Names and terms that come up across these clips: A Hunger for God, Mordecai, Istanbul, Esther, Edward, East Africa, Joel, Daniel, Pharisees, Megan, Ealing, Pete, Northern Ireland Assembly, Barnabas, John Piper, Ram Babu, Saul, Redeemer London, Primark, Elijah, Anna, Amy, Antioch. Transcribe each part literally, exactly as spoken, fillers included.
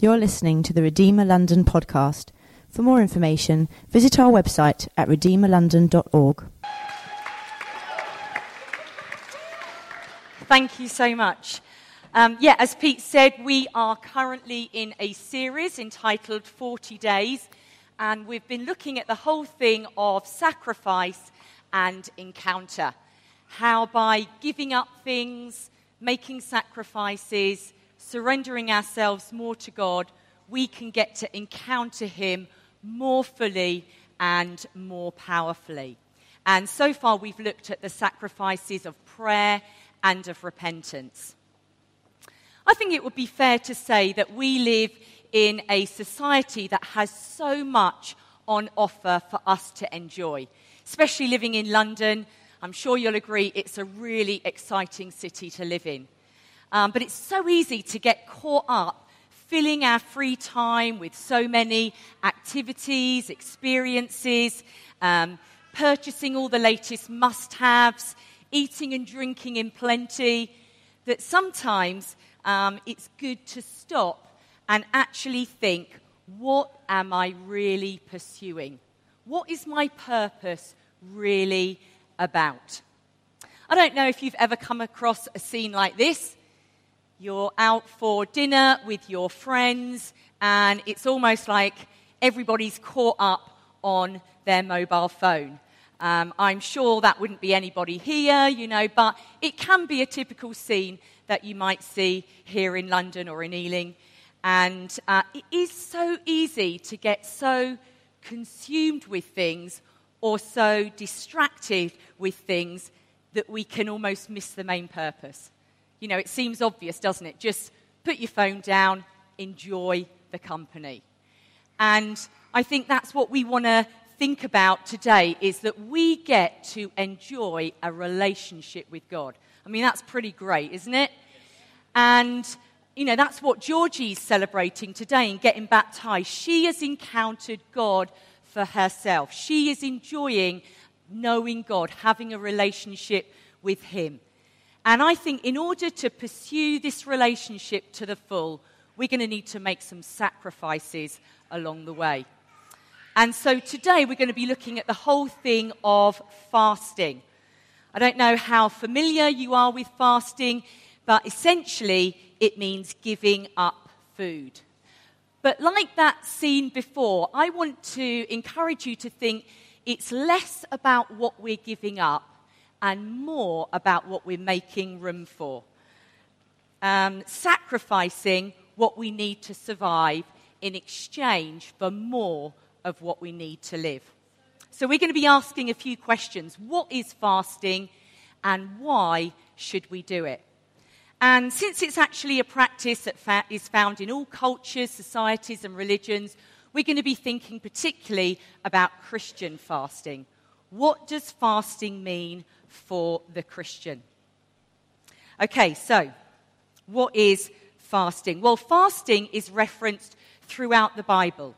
You're listening to the Redeemer London podcast. For more information, visit our website at redeemer london dot org. Thank you so much. Um, yeah, as Pete said, we are currently in a series entitled forty days, and we've been looking at the whole thing of sacrifice and encounter. How by giving up things, making sacrifices, surrendering ourselves more to God, we can get to encounter Him more fully and more powerfully. And so far we've looked at the sacrifices of prayer and of repentance. I think it would be fair to say that we live in a society that has so much on offer for us to enjoy. Especially living in London, I'm sure you'll agree it's a really exciting city to live in. Um, but it's so easy to get caught up filling our free time with so many activities, experiences, um, purchasing all the latest must-haves, eating and drinking in plenty, that sometimes um, it's good to stop and actually think, what am I really pursuing? What is my purpose really about? I don't know if you've ever come across a scene like this. You're out for dinner with your friends, and it's almost like everybody's caught up on their mobile phone. Um, I'm sure that wouldn't be anybody here, you know, but it can be a typical scene that you might see here in London or in Ealing. And uh, it is so easy to get so consumed with things or so distracted with things that we can almost miss the main purpose. You know, it seems obvious, doesn't it? Just put your phone down, enjoy the company. And I think that's what we want to think about today, is that we get to enjoy a relationship with God. I mean, that's pretty great, isn't it? And, you know, that's what Georgie's celebrating today in getting baptized. She has encountered God for herself. She is enjoying knowing God, having a relationship with Him. And I think in order to pursue this relationship to the full, we're going to need to make some sacrifices along the way. And so today we're going to be looking at the whole thing of fasting. I don't know how familiar you are with fasting, but essentially it means giving up food. But like that scene before, I want to encourage you to think it's less about what we're giving up and more about what we're making room for. Um, sacrificing what we need to survive in exchange for more of what we need to live. So we're going to be asking a few questions. What is fasting and why should we do it? And since it's actually a practice that fa- is found in all cultures, societies and religions, we're going to be thinking particularly about Christian fasting. What does fasting mean for the Christian? Okay, so what is fasting? Well, fasting is referenced throughout the Bible.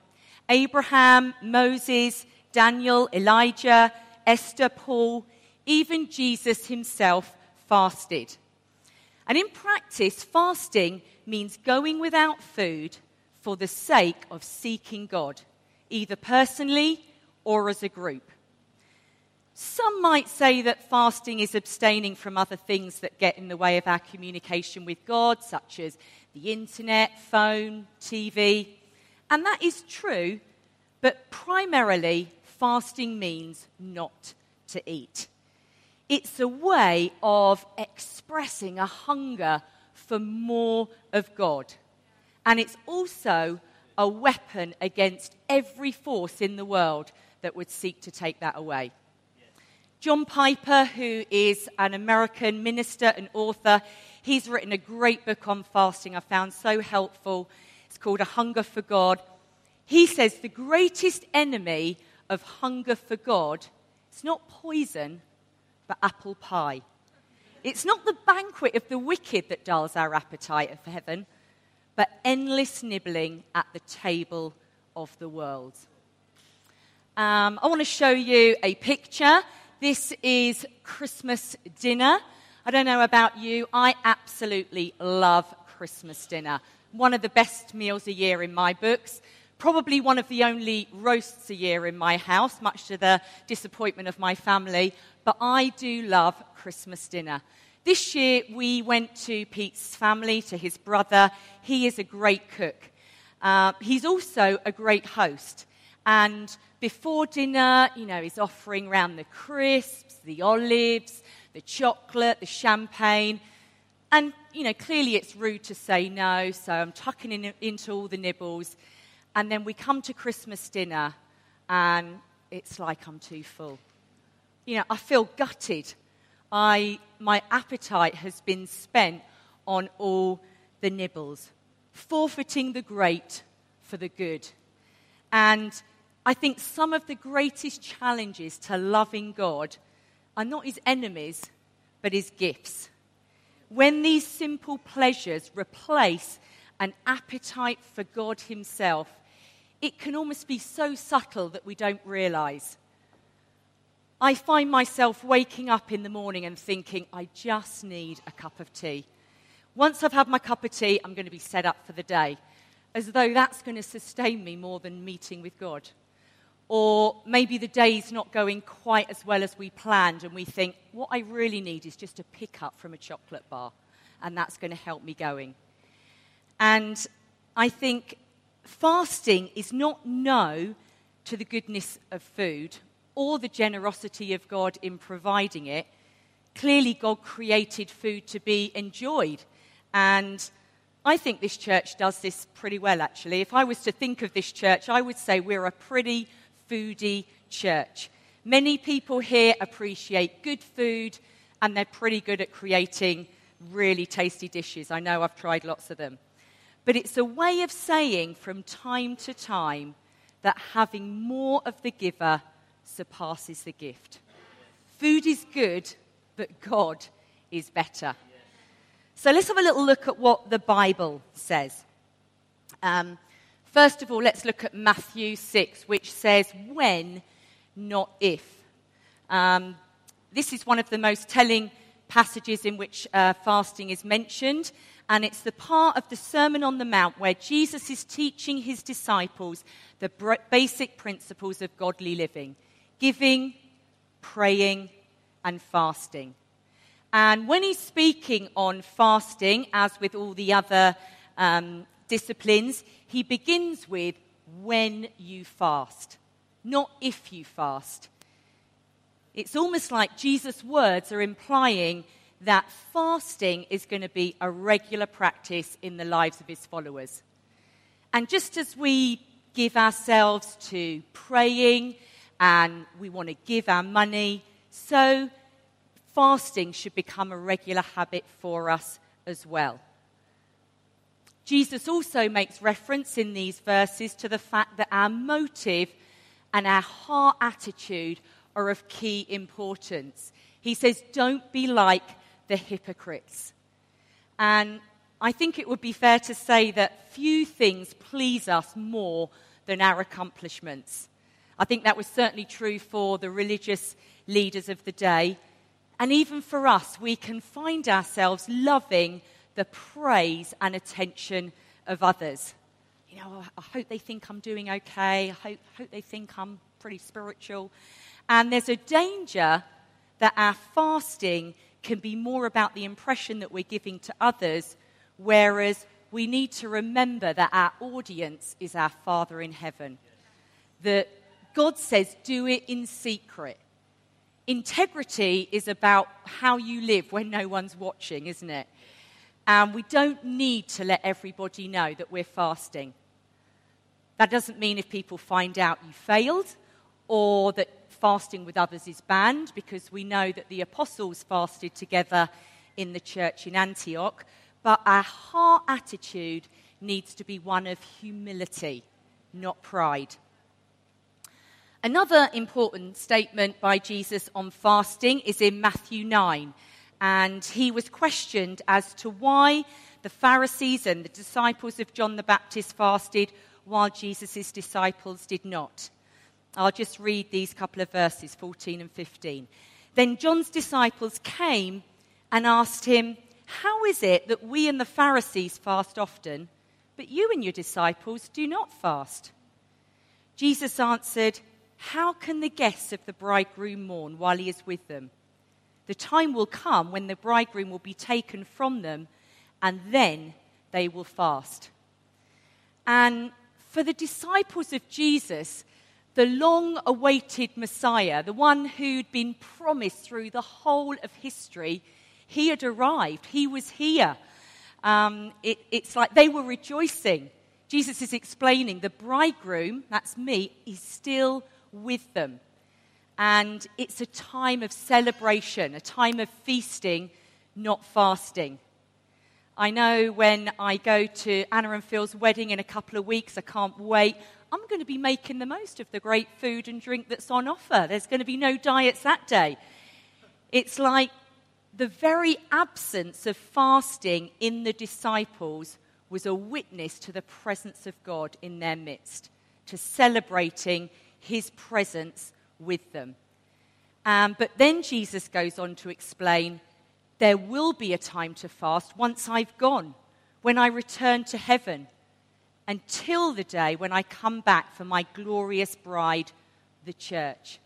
Abraham, Moses, Daniel, Elijah, Esther, Paul, even Jesus himself fasted. And in practice, fasting means going without food for the sake of seeking God, either personally or as a group. Some might say that fasting is abstaining from other things that get in the way of our communication with God, such as the internet, phone, T V. And that is true, but primarily fasting means not to eat. It's a way of expressing a hunger for more of God. And it's also a weapon against every force in the world that would seek to take that away. John Piper, who is an American minister and author, he's written a great book on fasting I found so helpful. It's called A Hunger for God. He says the greatest enemy of hunger for God, it's not poison, but apple pie. It's not the banquet of the wicked that dulls our appetite of heaven, but endless nibbling at the table of the world. Um, I want to show you a picture. This is Christmas dinner. I don't know about you, I absolutely love Christmas dinner. one of the best meals a year in my books, probably one of the only roasts a year in my house, much to the disappointment of my family, but I do love Christmas dinner. This year we went to Pete's family, to his brother. He is a great cook. Uh, he's also a great host. And before dinner, you know, he's offering round the crisps, the olives, the chocolate, the champagne. And, you know, clearly it's rude to say no, so I'm tucking in, into all the nibbles. And then we come to Christmas dinner, and it's like I'm too full. You know, I feel gutted. I my appetite has been spent on all the nibbles, forfeiting the great for the good. And I think some of the greatest challenges to loving God are not his enemies, but his gifts. When these simple pleasures replace an appetite for God himself, it can almost be so subtle that we don't realize. I find myself waking up in the morning and thinking, I just need a cup of tea. Once I've had my cup of tea, I'm going to be set up for the day, as though that's going to sustain me more than meeting with God. Or maybe the day's not going quite as well as we planned, and we think, what I really need is just a pick-up from a chocolate bar, and that's going to help me going. And I think fasting is not no to the goodness of food or the generosity of God in providing it. Clearly, God created food to be enjoyed. And I think this church does this pretty well, actually. If I was to think of this church, I would say we're a pretty foodie church. Many people here appreciate good food, and they're pretty good at creating really tasty dishes. I know I've tried lots of them. But it's a way of saying from time to time that having more of the giver surpasses the gift. Food is good, but God is better. So let's have a little look at what the Bible says. Um, first of all, let's look at Matthew six, which says, when, not if. Um, this is one of the most telling passages in which uh, fasting is mentioned. And it's the part of the Sermon on the Mount where Jesus is teaching his disciples the br- basic principles of godly living, giving, praying, and fasting. And when he's speaking on fasting, as with all the other um, disciplines, he begins with when you fast, not if you fast. It's almost like Jesus' words are implying that fasting is going to be a regular practice in the lives of his followers. And just as we give ourselves to praying and we want to give our money, so fasting should become a regular habit for us as well. Jesus also makes reference in these verses to the fact that our motive and our heart attitude are of key importance. He says, don't be like the hypocrites. And I think it would be fair to say that few things please us more than our accomplishments. I think that was certainly true for the religious leaders of the day. And even for us, we can find ourselves loving the praise and attention of others. You know, I hope they think I'm doing okay. I hope, hope they think I'm pretty spiritual. And there's a danger that our fasting can be more about the impression that we're giving to others, whereas we need to remember that our audience is our Father in heaven. That God says, do it in secret. Integrity is about how you live when no one's watching, isn't it? And we don't need to let everybody know that we're fasting. That doesn't mean if people find out you failed or that fasting with others is banned, because we know that the apostles fasted together in the church in Antioch. But our heart attitude needs to be one of humility, not pride. Another important statement by Jesus on fasting is in Matthew nine. And he was questioned as to why the Pharisees and the disciples of John the Baptist fasted while Jesus' disciples did not. I'll just read these couple of verses, fourteen and fifteen. Then John's disciples came and asked him, how is it that we and the Pharisees fast often, but you and your disciples do not fast." Jesus answered, "How can the guests of the bridegroom mourn while he is with them? The time will come when the bridegroom will be taken from them, and then they will fast." And for the disciples of Jesus, the long-awaited Messiah, the one who'd been promised through the whole of history, he had arrived. He was here. Um, it, it's like they were rejoicing. Jesus is explaining the bridegroom, that's me, is still with them. And it's a time of celebration, a time of feasting, not fasting. I know when I go to Anna and Phil's wedding in a couple of weeks, I can't wait. I'm going to be making the most of the great food and drink that's on offer. There's going to be no diets that day. It's like the very absence of fasting in the disciples was a witness to the presence of God in their midst, to celebrating his presence with them. Um, but then Jesus goes on to explain, there will be a time to fast once I've gone, when I return to heaven, until the day when I come back for my glorious bride, the church.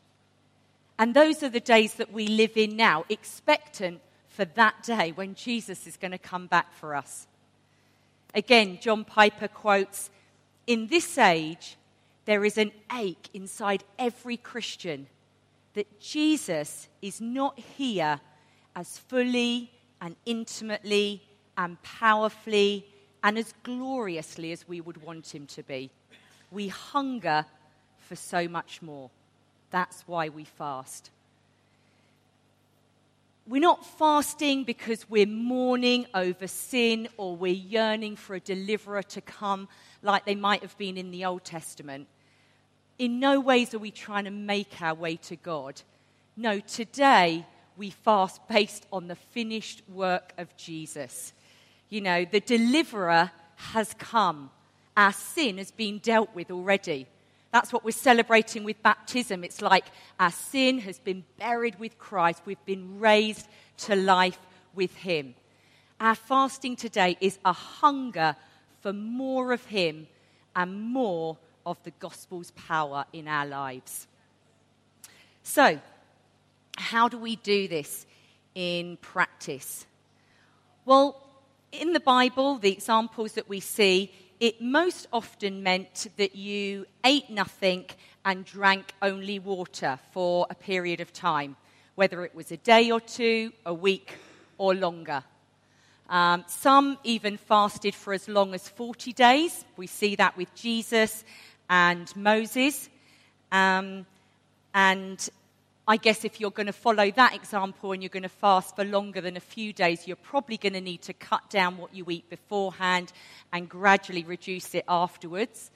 And those are the days that we live in now, expectant for that day when Jesus is going to come back for us. Again, John Piper quotes, "In this age, there is an ache inside every Christian that Jesus is not here as fully and intimately and powerfully and as gloriously as we would want him to be. We hunger for so much more. That's why we fast." We're not fasting because we're mourning over sin or we're yearning for a deliverer to come like they might have been in the Old Testament. In no ways are we trying to make our way to God. No, today we fast based on the finished work of Jesus. You know, the deliverer has come. Our sin has been dealt with already. That's what we're celebrating with baptism. It's like our sin has been buried with Christ. We've been raised to life with him. Our fasting today is a hunger for more of him and more of the gospel's power in our lives. So, how do we do this in practice? Well, in the Bible, the examples that we see, it most often meant that you ate nothing and drank only water for a period of time, whether it was a day or two, a week or longer. Um, some even fasted for as long as forty days. We see that with Jesus and Moses. Um, and I guess if you're going to follow that example and you're going to fast for longer than a few days, you're probably going to need to cut down what you eat beforehand and gradually reduce it afterwards.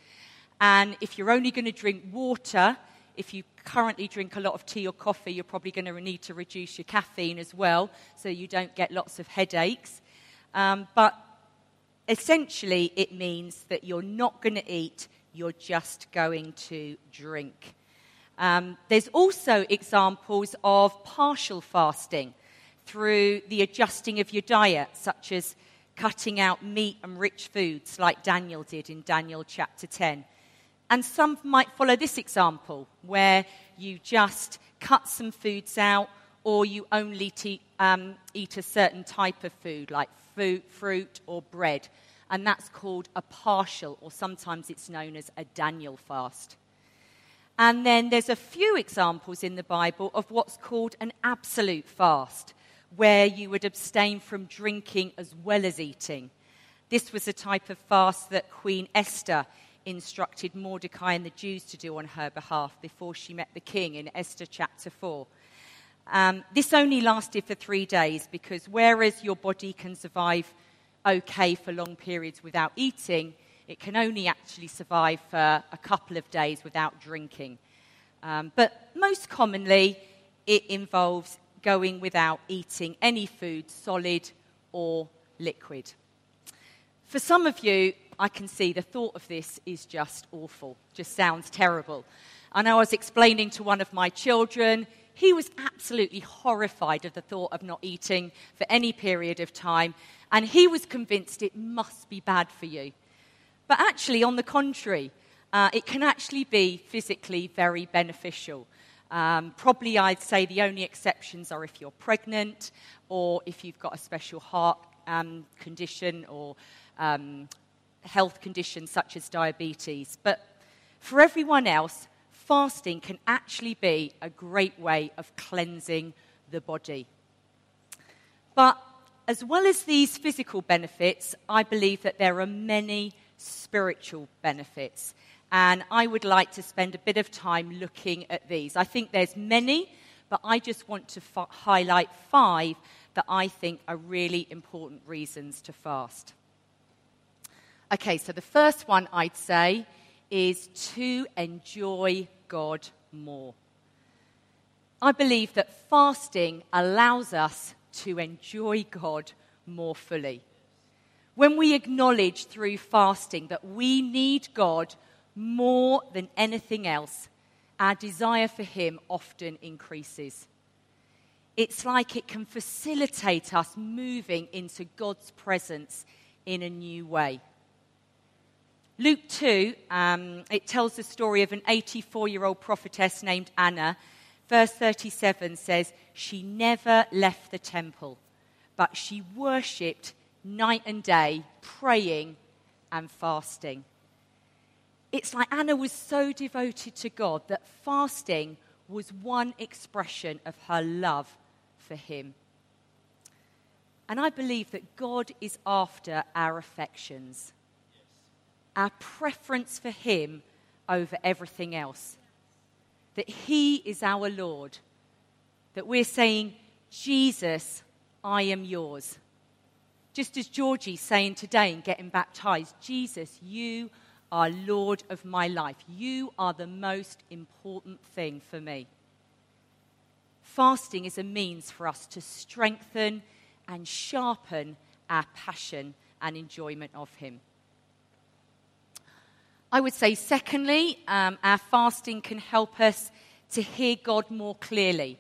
And if you're only going to drink water, if you currently drink a lot of tea or coffee, you're probably going to need to reduce your caffeine as well so you don't get lots of headaches. Um, but essentially, it means that you're not going to eat, you're just going to drink. Um, there's also examples of partial fasting through the adjusting of your diet, such as cutting out meat and rich foods like Daniel did in Daniel chapter ten. And some might follow this example where you just cut some foods out or you only te- um, eat a certain type of food like food, fruit or bread. And that's called a partial, or sometimes it's known as a Daniel fast. And then there's a few examples in the Bible of what's called an absolute fast, where you would abstain from drinking as well as eating. This was a type of fast that Queen Esther instructed Mordecai and the Jews to do on her behalf before she met the king in Esther chapter four. Um, this only lasted for three days because whereas your body can survive okay for long periods without eating, it can only actually survive for a couple of days without drinking. Um, but most commonly, it involves going without eating any food, solid or liquid. For some of you, I can see the thought of this is just awful, just sounds terrible. I know I was explaining to one of my children, he was absolutely horrified of the thought of not eating for any period of time, and he was convinced it must be bad for you. But actually, on the contrary, uh, it can actually be physically very beneficial. Um, probably I'd say the only exceptions are if you're pregnant or if you've got a special heart um, condition or um, health condition such as diabetes. But for everyone else, fasting can actually be a great way of cleansing the body. But as well as these physical benefits, I believe that there are many spiritual benefits. And I would like to spend a bit of time looking at these. I think there's many, but I just want to f- highlight five that I think are really important reasons to fast. Okay, so the first one I'd say is to enjoy God more. I believe that fasting allows us to enjoy God more fully. When we acknowledge through fasting that we need God more than anything else, our desire for Him often increases. It's like it can facilitate us moving into God's presence in a new way. Luke two, um, it tells the story of an eighty-four-year-old prophetess named Anna. Verse thirty-seven says, she never left the temple, but she worshipped night and day, praying and fasting. It's like Anna was so devoted to God that fasting was one expression of her love for Him. And I believe that God is after our affections, yes, our preference for Him over everything else, that He is our Lord, that we're saying, Jesus, I am yours. Just as Georgie's saying today in getting baptized, Jesus, you are Lord of my life. You are the most important thing for me. Fasting is a means for us to strengthen and sharpen our passion and enjoyment of Him. I would say, secondly, um, our fasting can help us to hear God more clearly.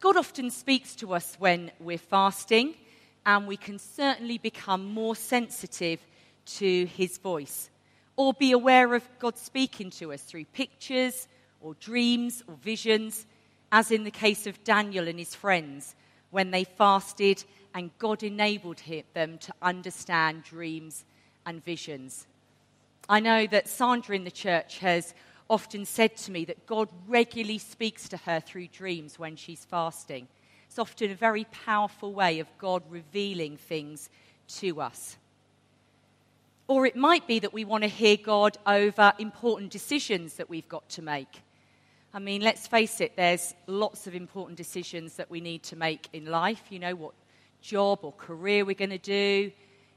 God often speaks to us when we're fasting, and we can certainly become more sensitive to His voice, or be aware of God speaking to us through pictures or dreams or visions, as in the case of Daniel and his friends when they fasted and God enabled them to understand dreams and visions. I know that Sandra in the church has often said to me that God regularly speaks to her through dreams when she's fasting. It's often a very powerful way of God revealing things to us. Or it might be that we want to hear God over important decisions that we've got to make. I mean, let's face it, there's lots of important decisions that we need to make in life. You know, what job or career we're going to do,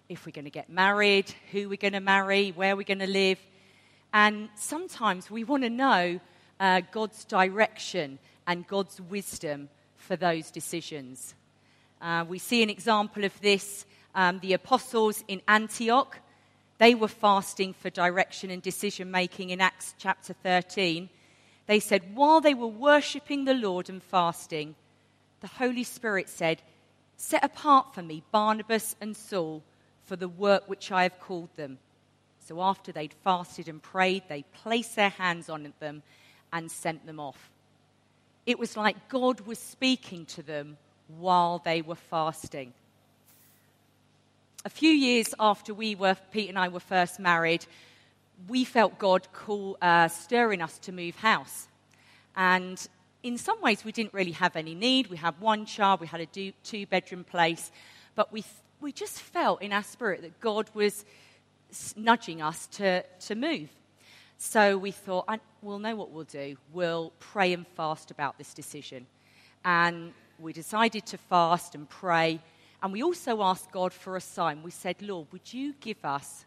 if we're going to get married, who we're going to marry, where we're going to live. And sometimes we want to know uh, God's direction and God's wisdom for those decisions. Uh, we see an example of this, um, the apostles in Antioch. They were fasting for direction and decision-making in Acts chapter thirteen. They said, while they were worshipping the Lord and fasting, the Holy Spirit said, set apart for me Barnabas and Saul for the work which I have called them. So after they'd fasted and prayed, they placed their hands on them and sent them off. It was like God was speaking to them while they were fasting. A few years after we were, Pete and I were first married, we felt God call, uh, stirring us to move house. And in some ways, we didn't really have any need. We had one child, we had a do, two-bedroom place. But we we just felt in our spirit that God was nudging us to, to move. So we thought, I, we'll know what we'll do. We'll pray and fast about this decision. And we decided to fast and pray. And we also asked God for a sign. We said, Lord, would you give us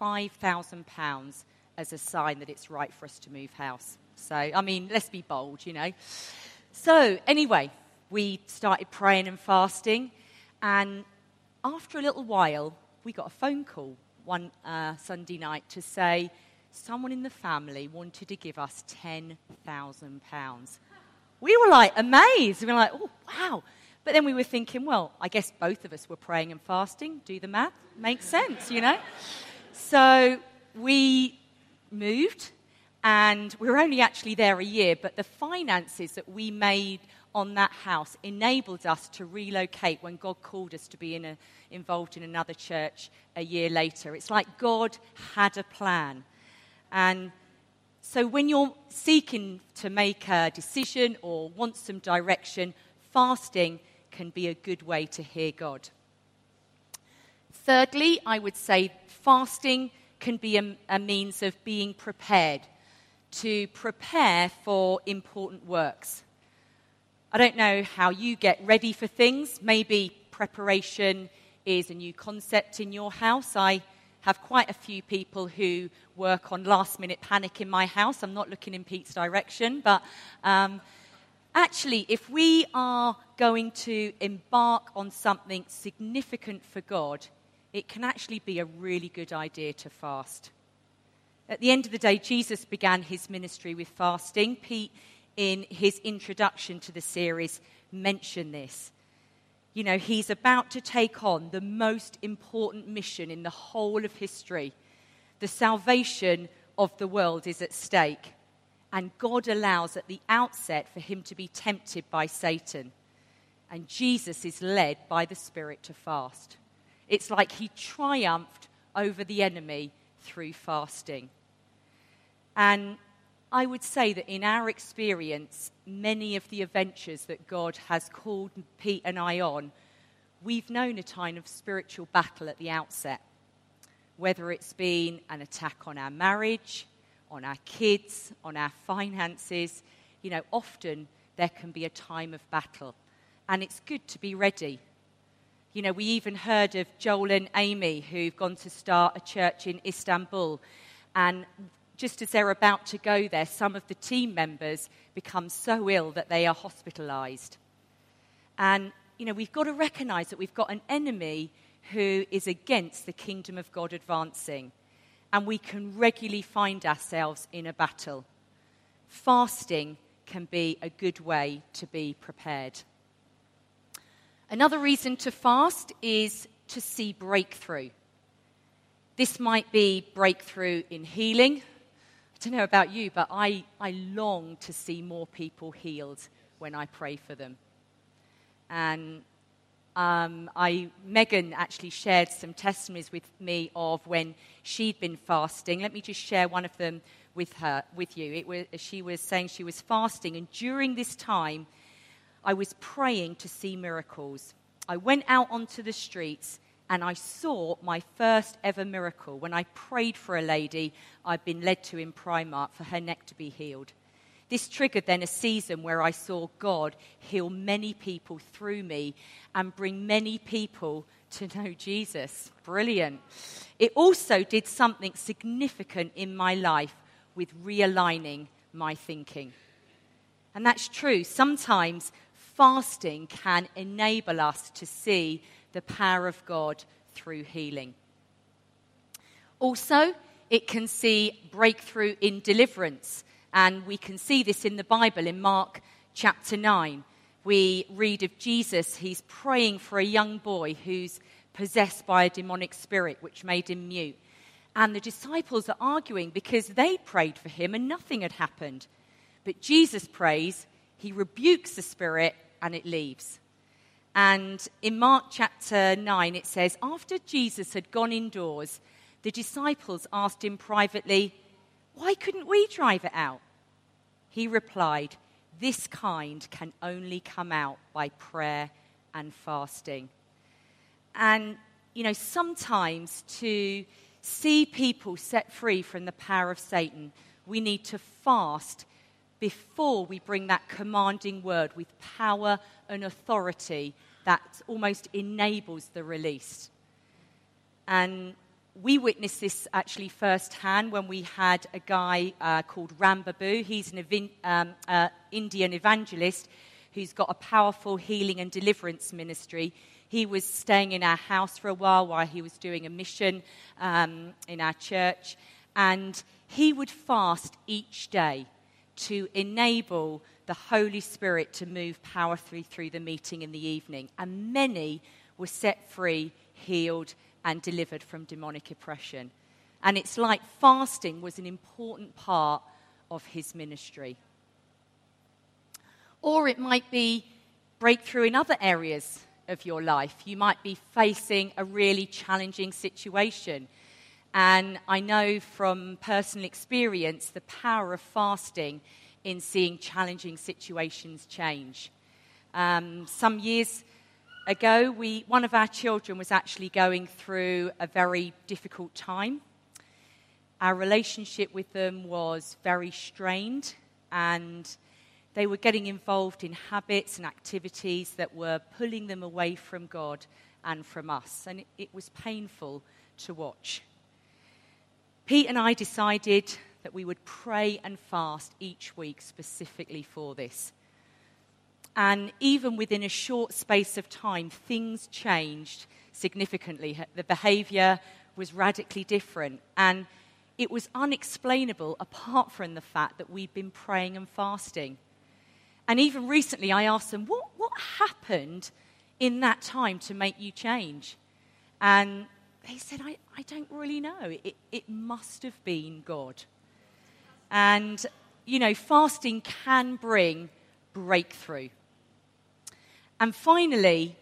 five thousand pounds as a sign that it's right for us to move house? So, I mean, let's be bold, you know. So, anyway, we started praying and fasting. And after a little while, we got a phone call one uh, Sunday night to say someone in the family wanted to give us ten thousand pounds. We were, like, amazed. We were like, oh, wow. But then we were thinking, well, I guess both of us were praying and fasting. Do the math. Makes sense, you know. So we moved, and we were only actually there a year, but the finances that we made on that house enabled us to relocate when God called us to be in a, involved in another church a year later. It's like God had a plan. And so when you're seeking to make a decision or want some direction, fasting can be a good way to hear God. Thirdly, I would say fasting can be a, a means of being prepared, to prepare for important works. I don't know how you get ready for things. Maybe preparation is a new concept in your house. I have quite a few people who work on last-minute panic in my house. I'm not looking in Pete's direction, but um, actually, if we are going to embark on something significant for God, it can actually be a really good idea to fast. At the end of the day, Jesus began his ministry with fasting. Pete, in his introduction to the series, mentioned this. You know, he's about to take on the most important mission in the whole of history. The salvation of the world is at stake. And God allows at the outset for him to be tempted by Satan. And Jesus is led by the Spirit to fast. It's like he triumphed over the enemy through fasting. And I would say that in our experience, many of the adventures that God has called Pete and I on, we've known a kind of spiritual battle at the outset. Whether it's been an attack on our marriage, on our kids, on our finances, you know, often there can be a time of battle. And it's good to be ready. You know, we even heard of Joel and Amy, who've gone to start a church in Istanbul. And just as they're about to go there, some of the team members become so ill that they are hospitalized. And, you know, we've got to recognize that we've got an enemy who is against the kingdom of God advancing. And we can regularly find ourselves in a battle. Fasting can be a good way to be prepared. Another reason to fast is to see breakthrough. This might be breakthrough in healing. I don't know about you, but I, I long to see more people healed when I pray for them. And um, I, Megan actually shared some testimonies with me of when she'd been fasting. Let me just share one of them with her, with you. It was, she was saying she was fasting, and during this time, I was praying to see miracles. I went out onto the streets and I saw my first ever miracle when I prayed for a lady I'd been led to in Primark for her neck to be healed. This triggered then a season where I saw God heal many people through me and bring many people to know Jesus. Brilliant. It also did something significant in my life with realigning my thinking. And that's true. Sometimes fasting can enable us to see the power of God through healing. Also, it can see breakthrough in deliverance. And we can see this in the Bible in Mark chapter nine. We read of Jesus. He's praying for a young boy who's possessed by a demonic spirit, which made him mute. And the disciples are arguing because they prayed for him and nothing had happened. But Jesus prays, he rebukes the spirit, and it leaves. And in Mark chapter nine, it says, after Jesus had gone indoors, the disciples asked him privately, why couldn't we drive it out? He replied, this kind can only come out by prayer and fasting. And, you know, sometimes to see people set free from the power of Satan, we need to fast before we bring that commanding word with power and authority that almost enables the release. And we witnessed this actually firsthand when we had a guy uh, called Ram Babu. He's an ev- um, uh, Indian evangelist who's got a powerful healing and deliverance ministry. He was staying in our house for a while while he was doing a mission um, in our church. And he would fast each day to enable the Holy Spirit to move powerfully through the meeting in the evening. And many were set free, healed, and delivered from demonic oppression. And it's like fasting was an important part of his ministry. Or it might be breakthrough in other areas of your life. You might be facing a really challenging situation. And I know from personal experience the power of fasting in seeing challenging situations change. Um, some years ago, we one of our children was actually going through a very difficult time. Our relationship with them was very strained, and they were getting involved in habits and activities that were pulling them away from God and from us. And it, it was painful to watch. Pete and I decided that we would pray and fast each week specifically for this. And even within a short space of time, things changed significantly. The behavior was radically different. And it was unexplainable apart from the fact that we'd been praying and fasting. And even recently I asked them, what, what happened in that time to make you change? And they said, I, I don't really know. It, it must have been God. And, you know, fasting can bring breakthrough. And finally,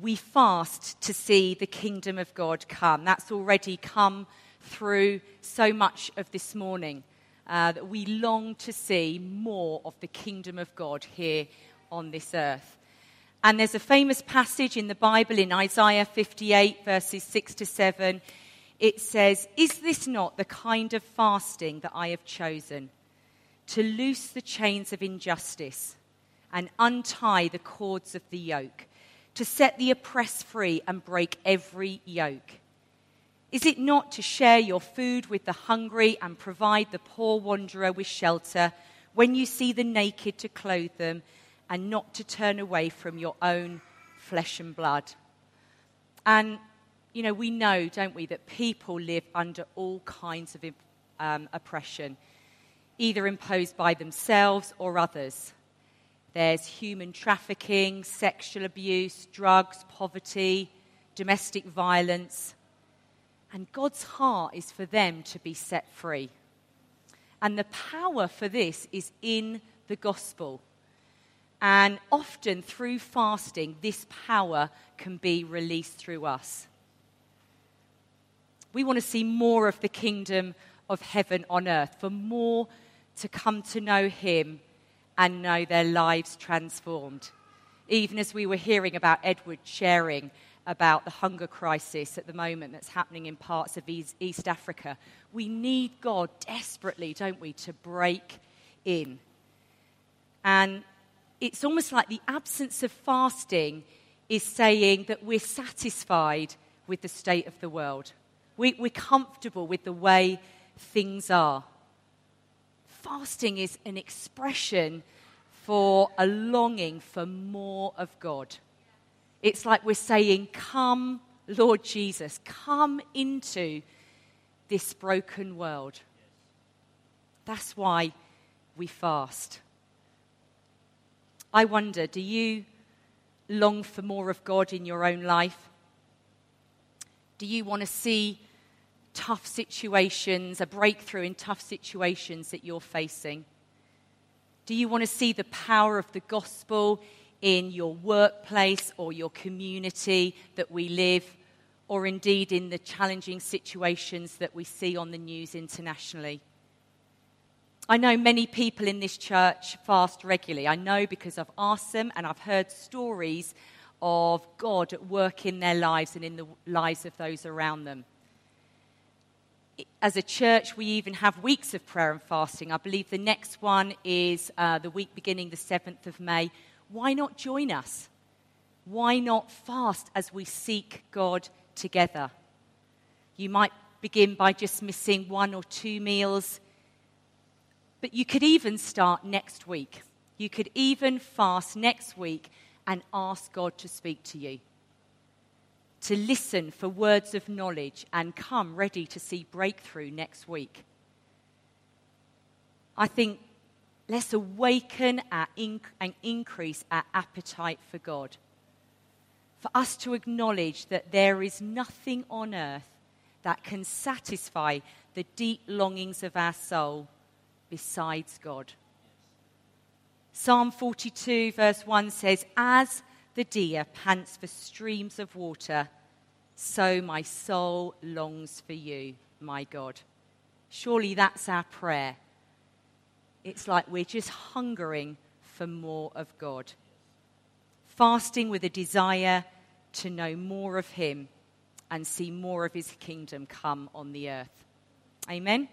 we fast to see the kingdom of God come. That's already come through so much of this morning, uh, that we long to see more of the kingdom of God here on this earth. And there's a famous passage in the Bible in Isaiah fifty-eight, verses six to seven. It says, "Is this not the kind of fasting that I have chosen? To loose the chains of injustice and untie the cords of the yoke, to set the oppressed free and break every yoke. Is it not to share your food with the hungry and provide the poor wanderer with shelter when you see the naked to clothe them and not to turn away from your own flesh and blood?" And, you know, we know, don't we, that people live under all kinds of um, oppression, either imposed by themselves or others. There's human trafficking, sexual abuse, drugs, poverty, domestic violence. And God's heart is for them to be set free. And the power for this is in the gospel. And often through fasting, this power can be released through us. We want to see more of the kingdom of heaven on earth, for more to come to know him and know their lives transformed. Even as we were hearing about Edward sharing about the hunger crisis at the moment that's happening in parts of East Africa. We need God desperately, don't we, to break in. And it's almost like the absence of fasting is saying that we're satisfied with the state of the world. We, we're comfortable with the way things are. Fasting is an expression for a longing for more of God. It's like we're saying, come, Lord Jesus, come into this broken world. Yes. That's why we fast. I wonder, do you long for more of God in your own life? Do you want to see tough situations, a breakthrough in tough situations that you're facing? Do you want to see the power of the gospel in your workplace or your community that we live, or indeed in the challenging situations that we see on the news internationally? I know many people in this church fast regularly. I know because I've asked them and I've heard stories of God at work in their lives and in the lives of those around them. As a church, we even have weeks of prayer and fasting. I believe the next one is uh, the week beginning the seventh of May. Why not join us? Why not fast as we seek God together? You might begin by just missing one or two meals, but you could even start next week. You could even fast next week and ask God to speak to you, to listen for words of knowledge and come ready to see breakthrough next week. I think let's awaken our inc- and increase our appetite for God. For us to acknowledge that there is nothing on earth that can satisfy the deep longings of our soul besides God. Psalm forty-two verse one says, "As the deer pants for streams of water, so my soul longs for you, my God." Surely that's our prayer. It's like we're just hungering for more of God. Fasting with a desire to know more of him and see more of his kingdom come on the earth. Amen?